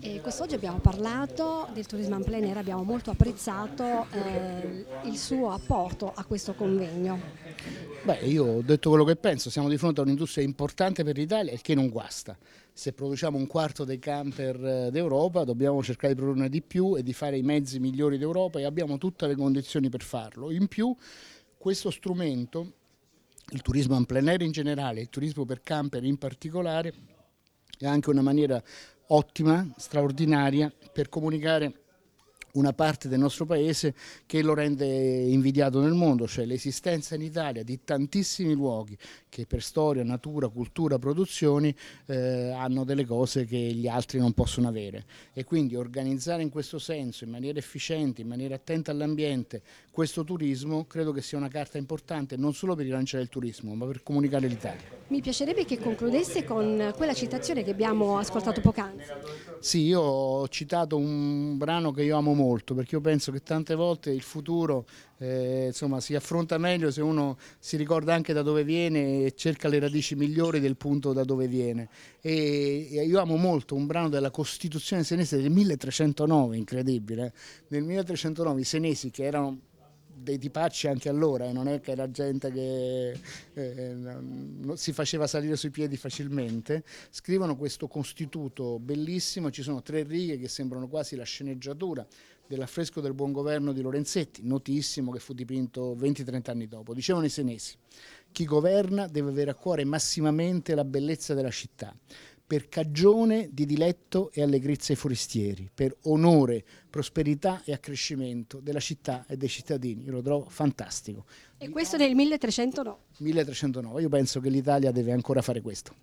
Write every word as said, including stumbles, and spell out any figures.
E quest'oggi abbiamo parlato del turismo in plein air, abbiamo molto apprezzato eh, il suo apporto a questo convegno. Beh, io ho detto quello che penso, siamo di fronte a un'industria importante per l'Italia e che non guasta. Se produciamo un quarto dei camper d'Europa dobbiamo cercare di produrne di più e di fare i mezzi migliori d'Europa, e abbiamo tutte le condizioni per farlo. In più, questo strumento, il turismo in plein air in generale, il turismo per camper in particolare, è anche una maniera ottima, straordinaria per comunicare una parte del nostro paese che lo rende invidiato nel mondo, cioè l'esistenza in Italia di tantissimi luoghi che per storia, natura, cultura, produzioni eh, hanno delle cose che gli altri non possono avere, e quindi organizzare in questo senso, in maniera efficiente, in maniera attenta all'ambiente, questo turismo credo che sia una carta importante non solo per rilanciare il turismo ma per comunicare l'Italia. Mi piacerebbe che concludesse con quella citazione che abbiamo ascoltato poc'anzi. Sì, io ho citato un brano che io amo molto. Molto, perché io penso che tante volte il futuro eh, insomma, si affronta meglio se uno si ricorda anche da dove viene e cerca le radici migliori del punto da dove viene. E, e io amo molto un brano della Costituzione senese del milletrecentonove, incredibile, nel milletrecentonove i senesi, che erano dei tipacci anche allora, eh, non è che era gente che eh, si faceva salire sui piedi facilmente, scrivono questo Costituto bellissimo, ci sono tre righe che sembrano quasi la sceneggiatura dell'affresco del buon governo di Lorenzetti, notissimo, che fu dipinto venti trenta anni dopo. Dicevano i senesi: chi governa deve avere a cuore massimamente la bellezza della città, per cagione di diletto e allegrezza ai forestieri, per onore, prosperità e accrescimento della città e dei cittadini. Io lo trovo fantastico. E questo nel milletrecentonove? milletrecentonove, io penso che l'Italia deve ancora fare questo.